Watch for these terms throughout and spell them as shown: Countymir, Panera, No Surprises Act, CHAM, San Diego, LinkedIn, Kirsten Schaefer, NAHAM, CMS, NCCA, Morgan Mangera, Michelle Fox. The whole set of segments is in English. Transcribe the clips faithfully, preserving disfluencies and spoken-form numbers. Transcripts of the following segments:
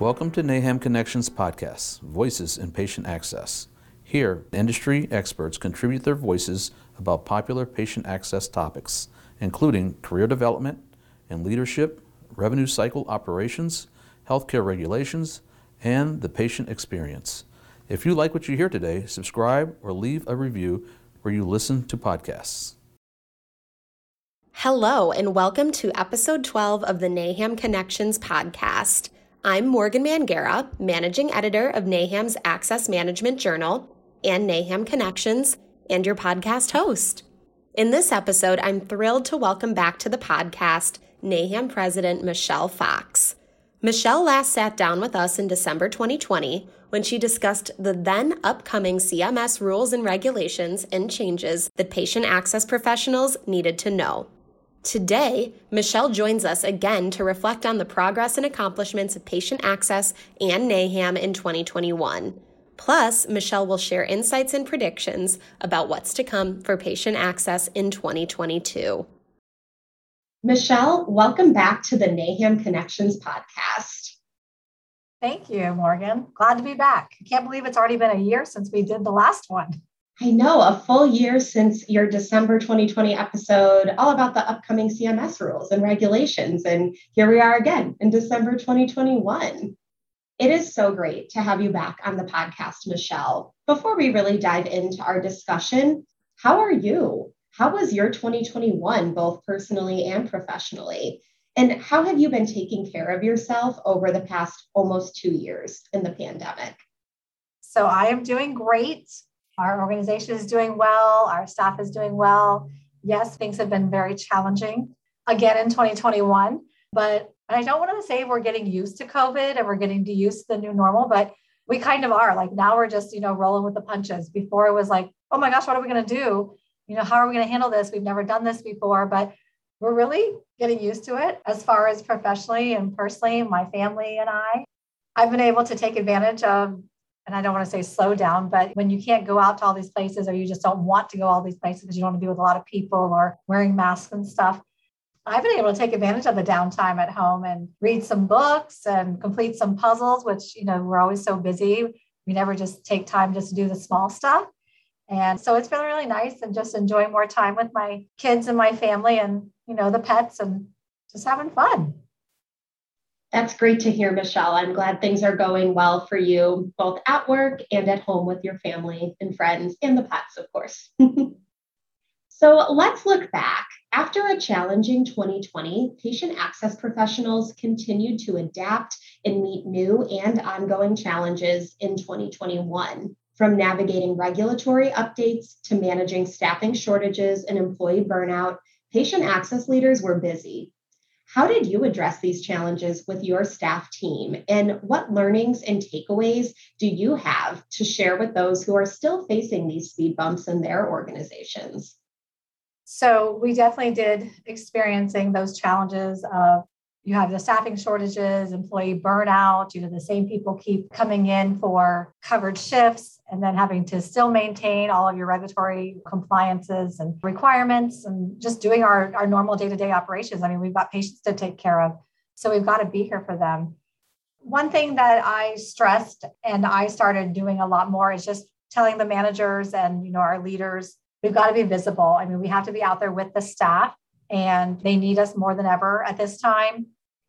Welcome to NAHAM Connections Podcast, Voices in Patient Access. Here, industry experts contribute their voices about popular patient access topics, including career development and leadership, revenue cycle operations, healthcare regulations, and the patient experience. If you like what you hear today, subscribe or leave a review where you listen to podcasts. Hello, and welcome to episode twelve of the NAHAM Connections podcast. I'm Morgan Mangera, managing editor of NAHAM's Access Management Journal and NAHAM Connections, and your podcast host. In this episode, I'm thrilled to welcome back to the podcast NAHAM President Michelle Fox. Michelle last sat down with us in December twenty twenty when she discussed the then upcoming C M S rules and regulations and changes that patient access professionals needed to know. Today, Michelle joins us again to reflect on the progress and accomplishments of patient access and NAHAM in twenty twenty-one. Plus, Michelle will share insights and predictions about what's to come for patient access in twenty twenty-two. Michelle, welcome back to the NAHAM Connections podcast. Thank you, Morgan. Glad to be back. I can't believe it's already been a year since we did the last one. I know, a full year since your December twenty twenty episode, all about the upcoming C M S rules and regulations. And here we are again in December twenty twenty-one. It is so great to have you back on the podcast, Michelle. Before we really dive into our discussion, how are you? How was your twenty twenty-one, both personally and professionally? And how have you been taking care of yourself over the past almost two years in the pandemic? So I am doing great. Our organization is doing well. Our staff is doing well. Yes, things have been very challenging again in twenty twenty-one, but I don't want to say we're getting used to COVID and we're getting used to the new normal, but we kind of are. Like now we're just, you know, rolling with the punches. Before it was like, oh my gosh, what are we going to do? You know, how are we going to handle this? We've never done this before, but we're really getting used to it as far as professionally and personally, my family and I. I've been able to take advantage of, and I don't want to say slow down, but when you can't go out to all these places or you just don't want to go all these places because you don't want to be with a lot of people or wearing masks and stuff, I've been able to take advantage of the downtime at home and read some books and complete some puzzles, which, you know, we're always so busy. We never just take time just to do the small stuff. And so it's been really nice and just enjoying more time with my kids and my family and, you know, the pets and just having fun. That's great to hear, Michelle. I'm glad things are going well for you, both at work and at home with your family and friends and the pets, of course. So let's look back. After a challenging twenty twenty, patient access professionals continued to adapt and meet new and ongoing challenges in twenty twenty-one, from navigating regulatory updates to managing staffing shortages and employee burnout. Patient access leaders were busy. How did you address these challenges with your staff team? And what learnings and takeaways do you have to share with those who are still facing these speed bumps in their organizations? So we definitely did experiencing those challenges of you have the staffing shortages, employee burnout, you know, the same people keep coming in for covered shifts and then having to still maintain all of your regulatory compliances and requirements and just doing our, our normal day-to-day operations. I mean, we've got patients to take care of, so we've got to be here for them. One thing that I stressed and I started doing a lot more is just telling the managers and, you know, our leaders, we've got to be visible. I mean, we have to be out there with the staff. And they need us more than ever at this time,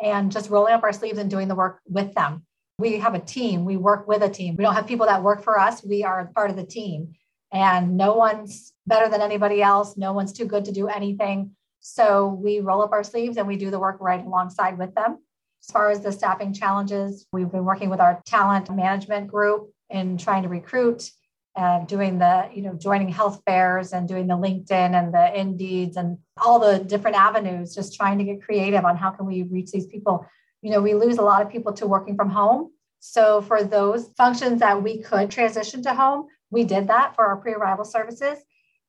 and just rolling up our sleeves and doing the work with them. We have a team. We work with a team. We don't have people that work for us. We are part of the team, and no one's better than anybody else. No one's too good to do anything. So we roll up our sleeves and we do the work right alongside with them. As far as the staffing challenges, we've been working with our talent management group in trying to recruit, and doing the, you know, joining health fairs and doing the LinkedIn and the Indeeds and all the different avenues, just trying to get creative on how can we reach these people. You know, we lose a lot of people to working from home. So for those functions that we could transition to home, we did that for our pre-arrival services.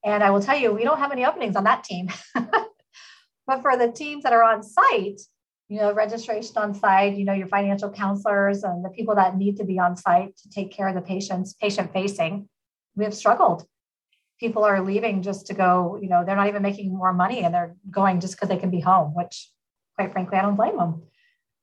And I will tell you, we don't have any openings on that team. But for the teams that are on site, you know, registration on site, you know, your financial counselors and the people that need to be on site to take care of the patients, patient facing, we have struggled. People are leaving just to go, you know, they're not even making more money and they're going just because they can be home, which quite frankly, I don't blame them.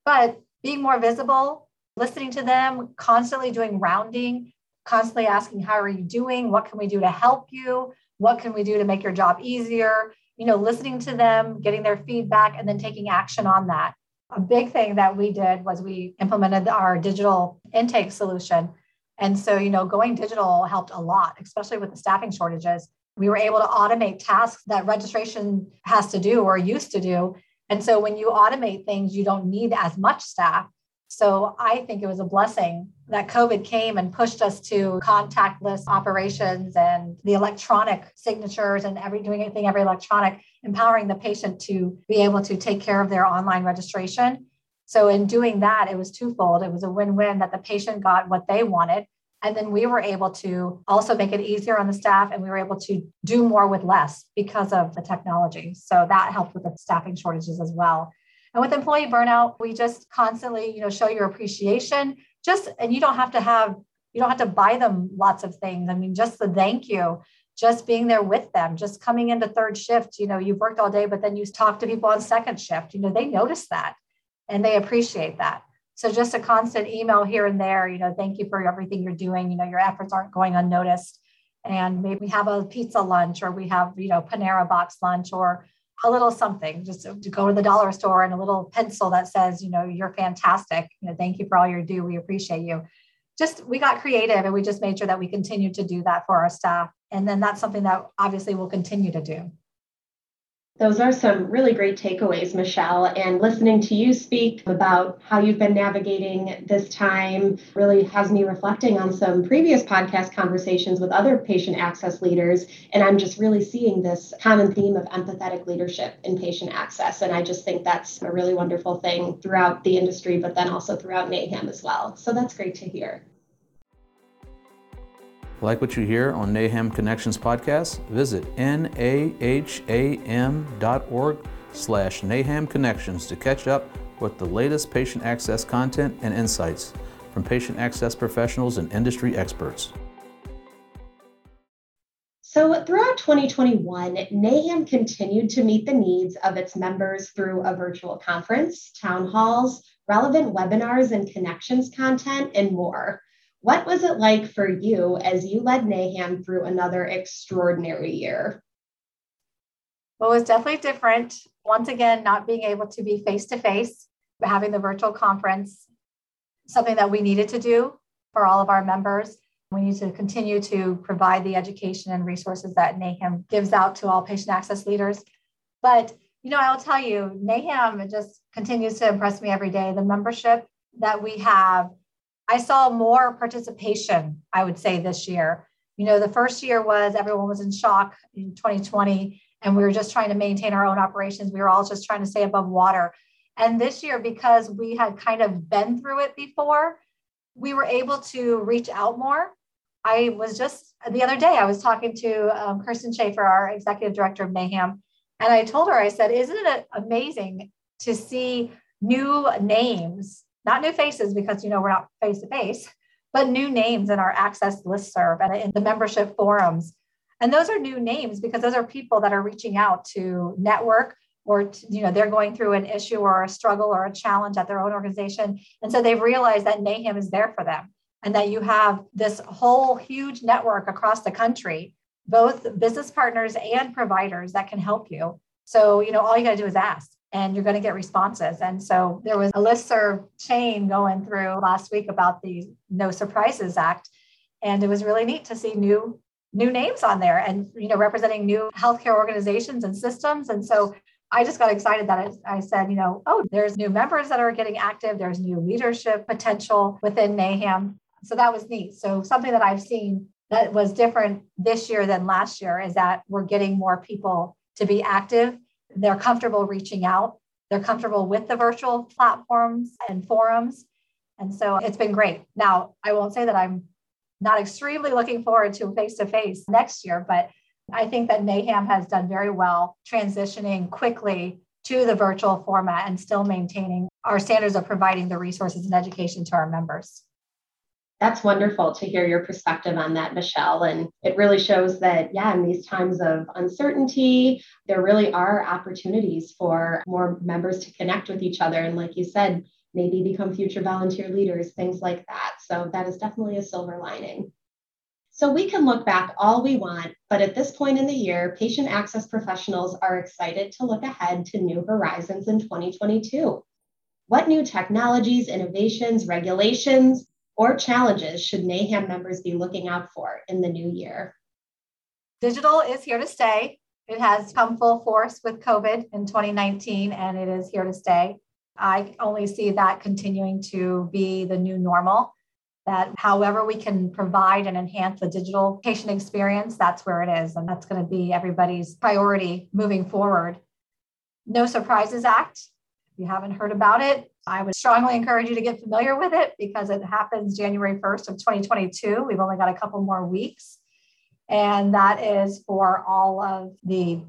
But being more visible, listening to them, constantly doing rounding, constantly asking, how are you doing? What can we do to help you? What can we do to make your job easier? You know, listening to them, getting their feedback, and then taking action on that. A big thing that we did was we implemented our digital intake solution. And so, you know, going digital helped a lot, especially with the staffing shortages. We were able to automate tasks that registration has to do or used to do. And so when you automate things, you don't need as much staff. So I think it was a blessing that COVID came and pushed us to contactless operations and the electronic signatures and every doing anything, every electronic, empowering the patient to be able to take care of their online registration. So in doing that, it was twofold. It was a win-win that the patient got what they wanted. And then we were able to also make it easier on the staff, and we were able to do more with less because of the technology. So that helped with the staffing shortages as well. And with employee burnout, we just constantly, you know, show your appreciation. Just, and you don't have to have, you don't have to buy them lots of things. I mean, just the thank you, just being there with them, just coming into third shift, you know, you've worked all day, but then you talk to people on second shift, you know, they notice that and they appreciate that. So just a constant email here and there, you know, thank you for everything you're doing. You know, your efforts aren't going unnoticed. And maybe we have a pizza lunch, or we have, you know, Panera box lunch, or a little something, just to go to the dollar store and a little pencil that says, you know, you're fantastic. You know, thank you for all you do. We appreciate you. Just, we got creative, and we just made sure that we continue to do that for our staff. And then that's something that obviously we'll continue to do. Those are some really great takeaways, Michelle, and listening to you speak about how you've been navigating this time really has me reflecting on some previous podcast conversations with other patient access leaders, and I'm just really seeing this common theme of empathetic leadership in patient access, and I just think that's a really wonderful thing throughout the industry, but then also throughout NAHAM as well, so that's great to hear. Like what you hear on NAHAM Connections Podcast, visit naham.org slash NAHAM Connections to catch up with the latest patient access content and insights from patient access professionals and industry experts. So throughout twenty twenty-one, NAHAM continued to meet the needs of its members through a virtual conference, town halls, relevant webinars and connections content, and more. What was it like for you as you led NAHAM through another extraordinary year? Well, it was definitely different. Once again, not being able to be face-to-face, but having the virtual conference, something that we needed to do for all of our members. We need to continue to provide the education and resources that NAHAM gives out to all patient access leaders. But, you know, I'll tell you, NAHAM just continues to impress me every day. The membership that we have, I saw more participation, I would say, this year. You know, the first year was everyone was in shock in twenty twenty, and we were just trying to maintain our own operations. We were all just trying to stay above water. And this year, because we had kind of been through it before, we were able to reach out more. I was just, the other day, I was talking to um, Kirsten Schaefer, our executive director of NAHAM, and I told her, I said, isn't it amazing to see new names? Not new faces, because, you know, we're not face-to-face, but new names in our access listserv and in the membership forums. And those are new names because those are people that are reaching out to network, or, to, you know, they're going through an issue or a struggle or a challenge at their own organization. And so they've realized that NAHAM is there for them, and that you have this whole huge network across the country, both business partners and providers, that can help you. So, you know, all you got to do is ask, and you're going to get responses. And so there was a listserv chain going through last week about the No Surprises Act. And it was really neat to see new, new names on there, and, you know, representing new healthcare organizations and systems. And so I just got excited that it, I said, you know, oh, there's new members that are getting active. There's new leadership potential within NAHAM. So that was neat. So something that I've seen that was different this year than last year is that we're getting more people to be active. They're comfortable reaching out. They're comfortable with the virtual platforms and forums. And so it's been great. Now, I won't say that I'm not extremely looking forward to face-to-face next year, but I think that NAHAM has done very well transitioning quickly to the virtual format and still maintaining our standards of providing the resources and education to our members. That's wonderful to hear your perspective on that, Michelle. And it really shows that, yeah, in these times of uncertainty, there really are opportunities for more members to connect with each other. And like you said, maybe become future volunteer leaders, things like that. So that is definitely a silver lining. So we can look back all we want, but at this point in the year, patient access professionals are excited to look ahead to new horizons in twenty twenty-two. What new technologies, innovations, regulations, or challenges should NAHAM members be looking out for in the new year? Digital is here to stay. It has come full force with COVID in twenty nineteen, and it is here to stay. I only see that continuing to be the new normal, that however we can provide and enhance the digital patient experience, that's where it is. And that's going to be everybody's priority moving forward. No Surprises Act. If you haven't heard about it, I would strongly encourage you to get familiar with it because it happens January first of twenty twenty-two. We've only got a couple more weeks. And that is for all of the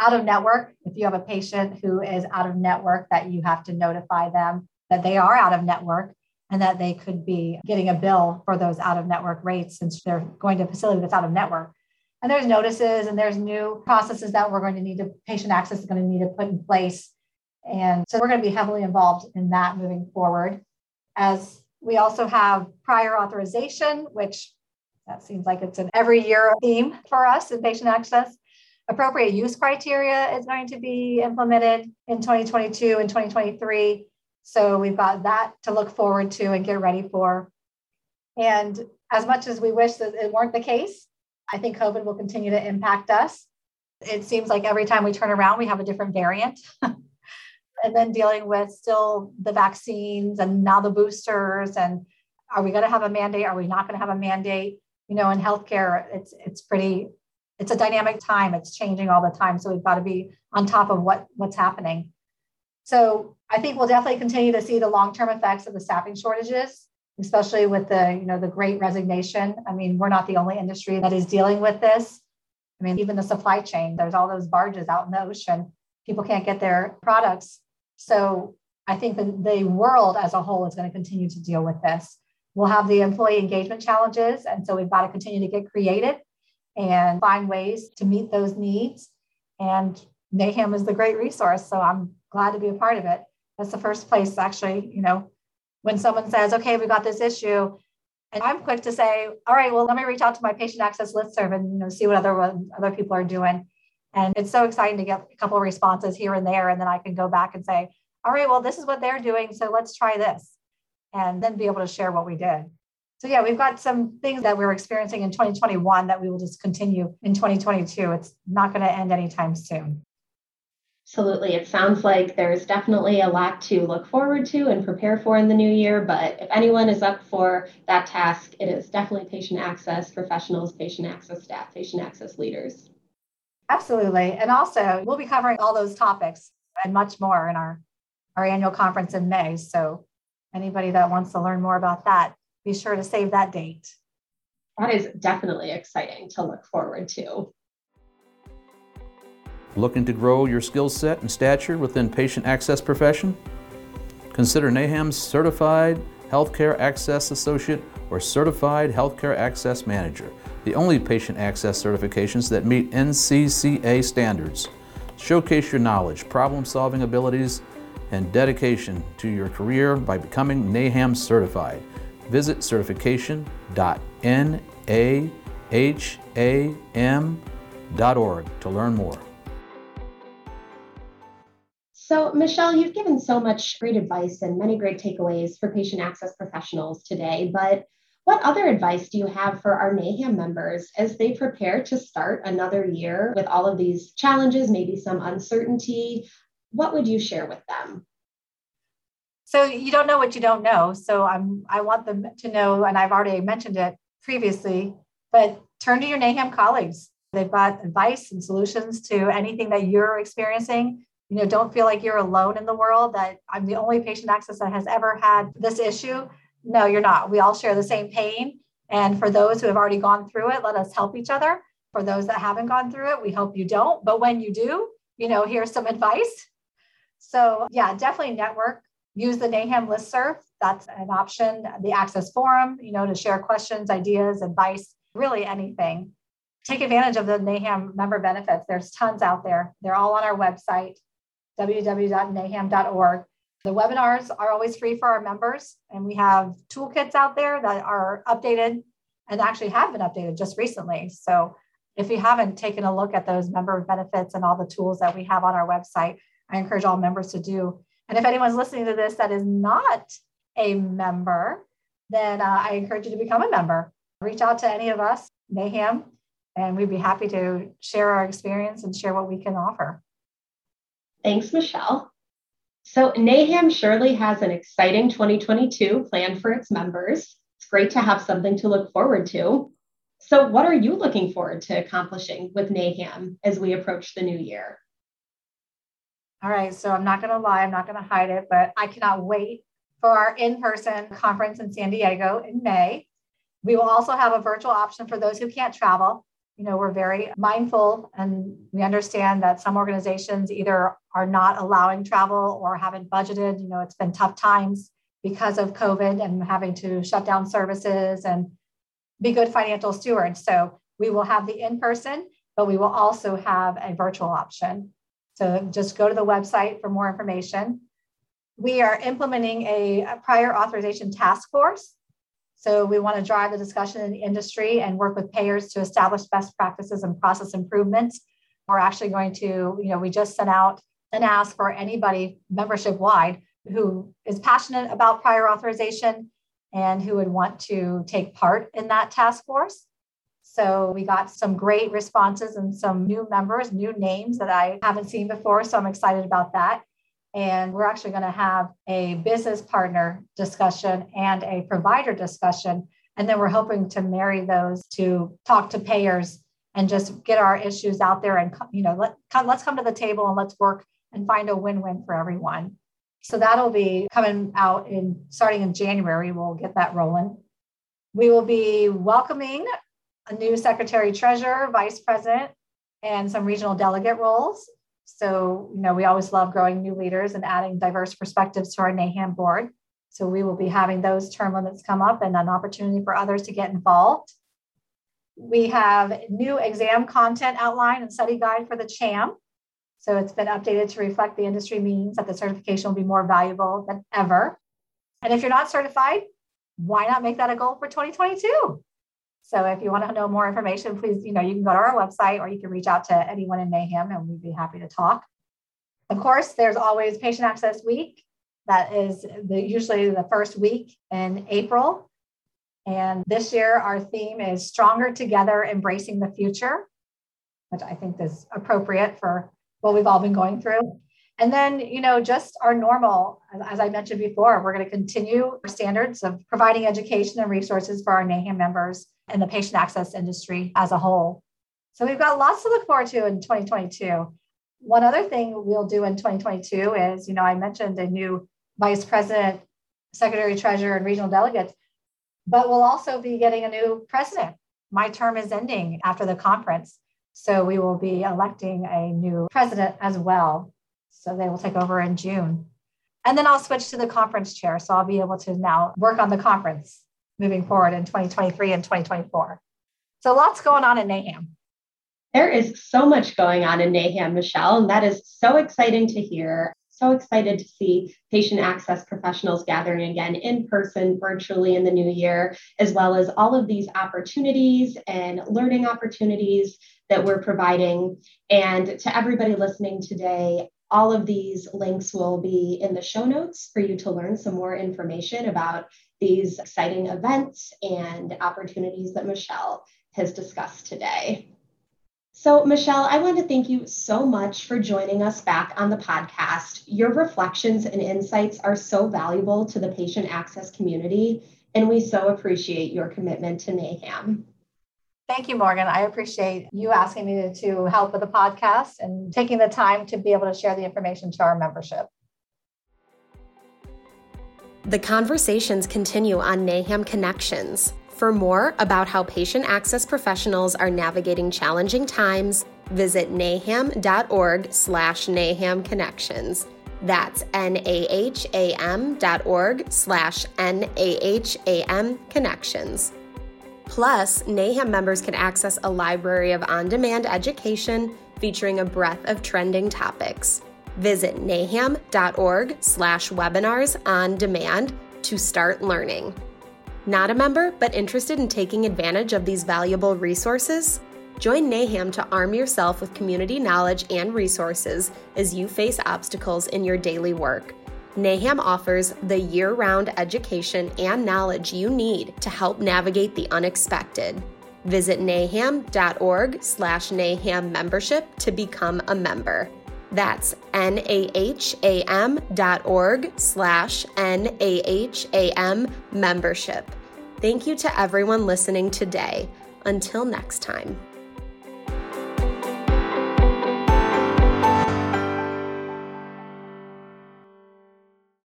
out-of-network. If you have a patient who is out-of-network, that you have to notify them that they are out-of-network and that they could be getting a bill for those out-of-network rates since they're going to a facility that's out-of-network. And there's notices and there's new processes that we're going to need to, patient access is going to need to put in place. And so we're going to be heavily involved in that moving forward. As we also have prior authorization, which that seems like it's an every year theme for us in patient access. Appropriate use criteria is going to be implemented in twenty twenty-two and twenty twenty-three. So we've got that to look forward to and get ready for. And as much as we wish that it weren't the case, I think COVID will continue to impact us. It seems like every time we turn around, we have a different variant. And then dealing with still the vaccines and now the boosters. And are we going to have a mandate? Are we not going to have a mandate? You know, in healthcare, it's it's pretty, it's a dynamic time. It's changing all the time. So we've got to be on top of what, what's happening. So I think we'll definitely continue to see the long-term effects of the staffing shortages, especially with the, you know, the great resignation. I mean, we're not the only industry that is dealing with this. I mean, even the supply chain, there's all those barges out in the ocean. People can't get their products. So I think the, the world as a whole is going to continue to deal with this. We'll have the employee engagement challenges. And so we've got to continue to get creative and find ways to meet those needs. And NAHAM is the great resource. So I'm glad to be a part of it. That's the first place, actually, you know, when someone says, okay, we've got this issue. And I'm quick to say, all right, well, let me reach out to my patient access listserv and, you know, see what other, what other people are doing. And it's so exciting to get a couple of responses here and there. And then I can go back and say, all right, well, this is what they're doing. So let's try this. And then be able to share what we did. So yeah, we've got some things that we were experiencing in twenty twenty-one that we will just continue in twenty twenty-two. It's not going to end anytime soon. Absolutely. It sounds like there's definitely a lot to look forward to and prepare for in the new year. But if anyone is up for that task, it is definitely patient access professionals, patient access staff, patient access leaders. Absolutely. And also, we'll be covering all those topics and much more in our, our annual conference in May. So anybody that wants to learn more about that, be sure to save that date. That is definitely exciting to look forward to. Looking to grow your skill set and stature within patient access profession? Consider NAHAM's Certified Healthcare Access Associate or Certified Healthcare Access Manager, the only patient access certifications that meet N C C A standards. Showcase your knowledge, problem-solving abilities, and dedication to your career by becoming NAHAM certified. Visit certification dot N A H A M dot org to learn more. So, Michelle, you've given so much great advice and many great takeaways for patient access professionals today, but what other advice do you have for our NAHAM members as they prepare to start another year with all of these challenges, maybe some uncertainty? What would you share with them? So you don't know what you don't know. So I'm, I want them to know, and I've already mentioned it previously, but turn to your NAHAM colleagues. They've got advice and solutions to anything that you're experiencing. You know, don't feel like you're alone in the world, that I'm the only patient access that has ever had this issue. No, you're not. We all share the same pain. And for those who have already gone through it, let us help each other. For those that haven't gone through it, we hope you don't. But when you do, you know, here's some advice. So yeah, definitely network, use the NAHAM listserv. That's an option. The access forum, you know, to share questions, ideas, advice, really anything. Take advantage of the NAHAM member benefits. There's tons out there. They're all on our website, w w w dot naham dot org. The webinars are always free for our members, and we have toolkits out there that are updated and actually have been updated just recently. So if you haven't taken a look at those member benefits and all the tools that we have on our website, I encourage all members to do. And if anyone's listening to this that is not a member, then uh, I encourage you to become a member. Reach out to any of us, NAHAM, and we'd be happy to share our experience and share what we can offer. Thanks, Michelle. So NAHAM surely has an exciting twenty twenty-two planned for its members. It's great to have something to look forward to. So what are you looking forward to accomplishing with NAHAM as we approach the new year? All right, so I'm not going to lie, I'm not going to hide it, but I cannot wait for our in-person conference in San Diego in May. We will also have a virtual option for those who can't travel. You know, we're very mindful and we understand that some organizations either are not allowing travel or haven't budgeted. You know, it's been tough times because of COVID and having to shut down services and be good financial stewards. So we will have the in-person, but we will also have a virtual option. So just go to the website for more information. We are implementing a, a prior authorization task force. So we want to drive the discussion in the industry and work with payers to establish best practices and process improvements. We're actually going to, you know, we just sent out an ask for anybody membership-wide who is passionate about prior authorization and who would want to take part in that task force. So we got some great responses and some new members, new names that I haven't seen before. So I'm excited about that. And we're actually going to have a business partner discussion and a provider discussion. And then we're hoping to marry those to talk to payers and just get our issues out there and, you know, let, let's come to the table and let's work and find a win-win for everyone. So that'll be coming out in starting in January. We'll get that rolling. We will be welcoming a new secretary, treasurer, vice president, and some regional delegate roles. So, you know, we always love growing new leaders and adding diverse perspectives to our NAHAM board. So we will be having those term limits come up and an opportunity for others to get involved. We have new exam content outline and study guide for the CHAM. So it's been updated to reflect the industry means that the certification will be more valuable than ever. And if you're not certified, why not make that a goal for twenty twenty-two? So if you want to know more information, please, you know, you can go to our website or you can reach out to anyone in NAHAM and we'd be happy to talk. Of course, there's always Patient Access Week. That is the, usually the first week in April. And this year, our theme is Stronger Together, Embracing the Future, which I think is appropriate for what we've all been going through. And then, you know, just our normal, as I mentioned before, we're going to continue our standards of providing education and resources for our NAHAM members and the patient access industry as a whole. So we've got lots to look forward to in twenty twenty-two. One other thing we'll do in twenty twenty-two is, you know, I mentioned a new vice president, secretary, treasurer, and regional delegates, but we'll also be getting a new president. My term is ending after the conference. So we will be electing a new president as well. So they will take over in June. And then I'll switch to the conference chair. So I'll be able to now work on the conference moving forward in twenty twenty-three and twenty twenty-four. So lots going on in NAHAM. There is so much going on in NAHAM, Michelle, and that is so exciting to hear. So excited to see patient access professionals gathering again in person, virtually in the new year, as well as all of these opportunities and learning opportunities that we're providing. And to everybody listening today, all of these links will be in the show notes for you to learn some more information about these exciting events and opportunities that Michelle has discussed today. So, Michelle, I want to thank you so much for joining us back on the podcast. Your reflections and insights are so valuable to the patient access community, and we so appreciate your commitment to NAHAM. Thank you, Morgan. I appreciate you asking me to, to help with the podcast and taking the time to be able to share the information to our membership. The conversations continue on NAHAM Connections. For more about how patient access professionals are navigating challenging times, visit naham.org slash NAHAM Connections. That's N-A-H-A-M dot org slash N-A-H-A-M Connections. Plus, NAHAM members can access a library of on-demand education featuring a breadth of trending topics. Visit naham dot org slash webinars on demand to start learning. Not a member, but interested in taking advantage of these valuable resources? Join NAHAM to arm yourself with community knowledge and resources as you face obstacles in your daily work. NAHAM offers the year-round education and knowledge you need to help navigate the unexpected. Visit naham dot org slash naham membership to become a member. That's naham dot org slash naham membership. Thank you to everyone listening today. Until next time.